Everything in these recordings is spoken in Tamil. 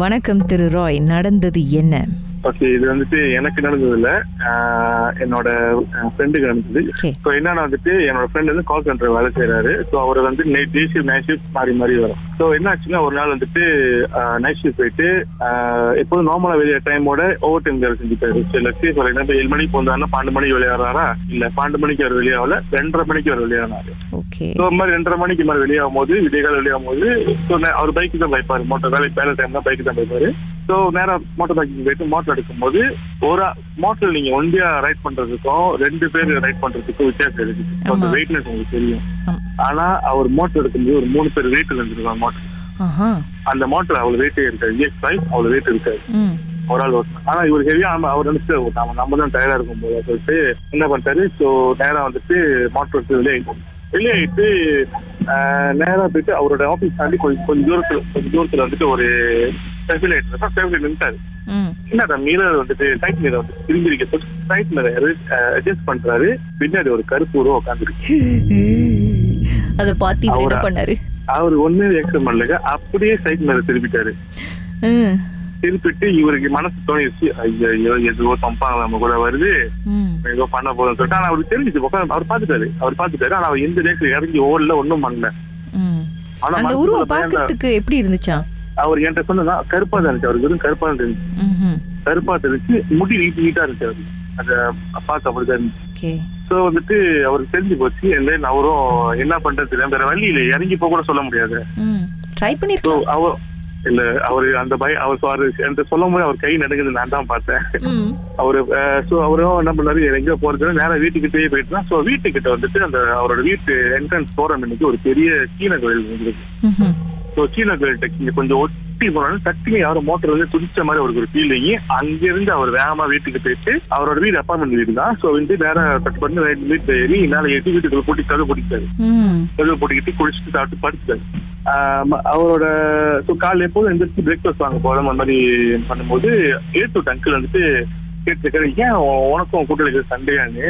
வணக்கம் திரு ராய், நடந்தது என்ன? ஓகே, இது வந்துட்டு எனக்கு நடந்தது இல்லை, என்னோட ஃப்ரெண்டுக்கு நடந்தது. ஸோ என்னன்னா வந்துட்டு என்னோட ஃப்ரெண்டு வந்து கால் சென்டர் வேலை செய்யறாரு. ஸோ அவர் வந்து டே ஷிஃப்ட் நைட் ஷிஃப்ட் மாறி மாறி வரும். ஸோ என்ன ஆச்சுன்னா, ஒரு நாள் வந்துட்டு நைட் ஷிஃப்ட் போயிட்டு எப்போதும் நார்மலாக வெளியே டைமோட ஓவர் டைம் வேலை செஞ்சுட்டாரு. சரி, லட்சிய சொல்ல இப்போ 7 மணிக்கு வந்தாருன்னா 12 மணிக்கு வெளியாகிறாரா, இல்லை 12 மணிக்கு அவர் வெளியாகல, 2:30 மணிக்கு அவர் வெளியானாரு. ஸோ இந்த மாதிரி 2:30 மணிக்கு மாதிரி வெளியாகும் போது, விடியகால வெளியாகும் போது, ஸோ அவர் பைக்கு தான் போய்ப்பாரு. மோட்டர் வேலை டைம் தான் பைக்கு தான் போய்ப்பாரு. ஸோ நேரம் மோட்டர் பைக்கிங் போயிட்டு மோட்டர் எடுக்கும்போது, ஒரு மோட்டர் நீங்க ஒண்டியா ரைட் பண்றதுக்கும் 2 பேர் ரைட் பண்றதுக்கும் வித்தியாசம் இருக்குது. வெயிட்னஸ் உங்களுக்கு தெரியும். ஆனா அவர் மோட்டர் எடுக்கும்போது ஒரு 3 பேர் வெயிட்ல இருந்துருக்காங்க மோட்டர். அந்த மோட்டர் அவ்வளவு வெயிட்டே இருக்காது, அவ்வளவு வெயிட் இருக்காது, ஒரு ஆள் ஓட்டணும். ஆனா இவர் ஹெவியா அவர் நினைச்சு நம்ம தான் டயர்டா இருக்கும் போது சொல்லிட்டு என்ன பண்ணிட்டாரு, ஸோ நேரம் வந்துட்டு மோட்டர் எடுத்து வெளியாயிட்டு நேரா போயிட்டு அவரோட ஆபீஸ் தாண்டி கொஞ்சம் தூரத்துல வந்துட்டு ஒரு நின்றுட்டாரு. என்னடா மீரர் வந்துட்டு டைட் மீரர் வந்து திரும்பிக்க போட்டு டைட் மீரர் அட்ஜஸ்ட் பண்றாரு. பின்னாடி ஒரு கருப்பு உருவம் உட்காந்துருக்கு. அதை பார்த்து என்ன பண்ணாரு? அவரு ஒண்ணு ரியாக்ஷன் பண்ணல, அப்படியே சைட் மீரர் திருப்பிட்டாரு. திருப்பிட்டு இவருக்கு மனசு தோணிடுச்சு, ஐயோ எதுவோ சம்பாங்க நம்ம கூட வருது, ஏதோ பண்ண போதும் சொல்லிட்டு. ஆனா அவருக்கு தெரிஞ்சிச்சு, அவர் பார்த்துட்டாரு. ஆனா அவர் எந்த நேரத்தில் இறங்கி ஓடல, ஒன்னும் பண்ணல. ஆனா உருவம் பாக்கிறதுக்கு எப்படி இருந்துச்சா? அவர் என்கிட்ட சொன்னா கருப்பா தான் இருந்துச்சு. அவருக்கு வெறும் கருப்பா இருந்துச்சு, கருப்பா தெரிஞ்சு முடி நீட்டா இருந்துச்சு. அவருக்கு அதை பார்த்து அப்படிதான் இருந்துச்சு. ஸோ வந்துட்டு அவருக்கு தெரிஞ்சு போச்சு, என்ன அவரும் என்ன பண்றது, வேற வழி இல்லை, இறங்கி போக கூட சொல்ல முடியாது. இல்ல அவரு அந்த பய அவர் என்கிட்ட சொல்லும் போது அவர் கை நடுங்குது, நான் தான் பார்த்தேன். அவரும் என்ன பண்ணாரு, எங்கேயோ போறதுன்னா நேரம் வீட்டுக்கிட்டே போயிட்டுனா. ஸோ வீட்டுக்கிட்ட வந்துட்டு அந்த அவரோட வீட்டு என்ட்ரன்ஸ் போற அன்னைக்கு ஒரு பெரிய சீன கோயில் இருக்கு. ஸோ சீன கோயில்கிட்ட கொஞ்சம் ஒட்டி போனாலும் சட்டினி யாரும் மோட்டர் வந்து துடிச்ச மாதிரி அவருக்கு ஒரு ஃபீலிங். அங்கிருந்து அவர் வேகமா வீட்டுக்கு போயிட்டு, அவரோட வீடு அப்பார்ட்மெண்ட் வீடு தான். ஸோ வந்து நேரம் கட் பண்ணி வீட்டுல ஏறி என்னால எட்டு வீட்டுக்குள்ள போட்டு கதவு போட்டிக்கிட்டு குளிச்சுட்டு சாப்பிட்டு படுத்துட்டாரு. அவரோட காலையில எப்போதும் எழுந்திரிச்சு பிரேக்ஃபாஸ்ட் வாங்க போதும் அந்த மாதிரி பண்ணும்போது ஏட்டு அங்கிள் வந்துட்டு கேட்டிருக்காரு, ஏன் உனக்கும் கூட்டணி சண்டையான்னு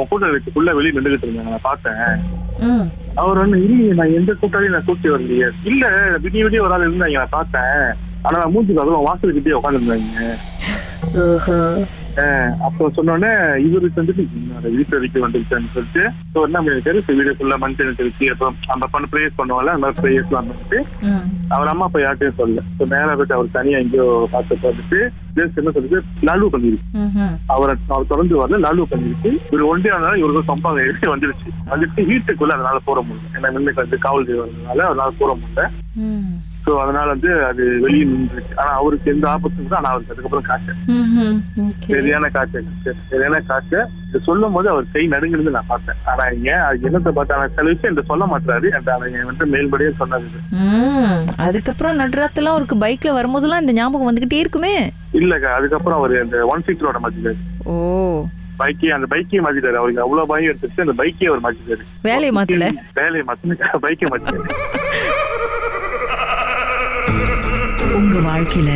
உன் கூட்டணிக்குள்ள வெளியே நின்றுகிட்டு இருந்தாங்க நான் பார்த்தேன். அவர் வந்து இல்லையே, நான் எந்த கூட்டாளியும் நான் கூட்டி வரலையே. இல்ல விடிய விடிய ஒரு ஆள் இருந்தாங்க நான் பார்த்தேன், ஆனா நான் மூஞ்சுக்கு அதுவும் வாசல்கிட்டே உட்காந்துருந்தாங்க. அப்போ சொன்னோடனே இவருக்கு வந்துட்டு வீட்டு வரைக்கும் வந்துருச்சான்னு சொல்லிட்டு என்ன பண்ணிருக்காரு, வீடு ஃபுல்லா மெயின்டெனன்ஸ் இருக்கு. அப்புறம் அந்த பண்ண பிரேயர்ஸ் பண்ணுவோம்ல, அந்த பிரேயர்ஸ் எல்லாம் பண்ணிட்டு அவர் அம்மா அப்பா யார்ட்டையும் சொல்லல. ஸோ நேரா போயிட்டு அவர் தனியா எங்கேயோ பார்த்து பார்த்துட்டு ஜஸ்ட் என்ன சொல்லிட்டு லாலு பண்ணிருக்கு. அவர் தொடர்ந்து வரல, லாலு பண்ணிருக்கு. இவர் ஒன்றே ஆனாலும் இவருக்கு சம்பாங்க எடுத்து வந்துருச்சு வீட்டுக்குள்ள. அதனால போற முடியல, ஏன்னா மின்னுக்கு வந்து காவல் தெய்வம்னால அதனால போற முடியல. சோ அதனால வந்து அது வெளியே நின்றுச்சு. ஆனா அவருக்கு எந்த ஆபத்தும் கூட, ஆனா அவருக்கு அதுக்கப்புறம் காய்ச்சல் இதை சொல்லும் போது அவர் கை நடுங்கிறது நான் பார்த்தேன். ஆனா என்னத்தை பார்த்தேன் சில விஷயம் என்ன சொல்ல மாட்டாரு, என்கிட்ட மேல்படியே சொன்னது. அதுக்கப்புறம் நடுராத்திரலாம் அவருக்கு பைக்ல வரும்போதெல்லாம் இந்த ஞாபகம் வந்துகிட்டே இருக்குமே இல்லக்கா. அதுக்கப்புறம் அவரு அந்த 160 மாத்திட்டாரு. ஓ, பைக்கே அந்த பைக்கே மாத்திட்டாரு. அவருக்கு அவ்வளவு பயம் எடுத்துச்சு, அந்த பைக்கே அவர் மாத்திட்டாரு. வேலையை மாத்தின பைக்கே மாத்திட்டாரு. உங்க வாழ்க்கையில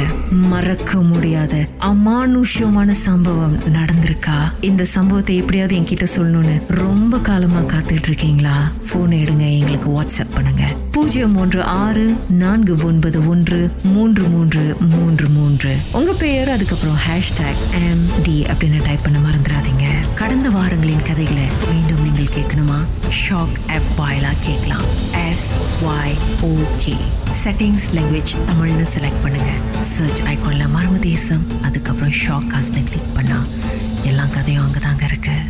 மறக்க முடியாத அமானுஷ்யமான சம்பவம் நடந்திருக்கா? இந்த சம்பவத்தை எப்படியாவது என்கிட்ட சொல்லணும்னு ரொம்ப காலமா காத்துட்டு இருக்கீங்களா? போன் எடுங்க, எங்களுக்கு வாட்ஸ்அpp பண்ணுங்க. 03649913333. உங்க பெயர், அதுக்கப்புறம் #MD அப்படின்னு டைப் பண்ண மறந்துடாதீங்க. கடந்த வாரங்களின் கதைகளை மீண்டும் நீங்கள் கேட்கணுமா? ஷாக் ஆப் வாயிலா கேட்கலாம். SYOK செட்டிங்ஸ் லாங்குவேஜ் தமிழ்னு செலக்ட் பண்ணுங்க. சர்ச் ஐகான்ல மர்ம தேசம், அதுக்கப்புறம் ஷாக் காஸ்ட்னு கிளிக் பண்ணா எல்லா கதையும் அங்கதாங்க இருக்கு.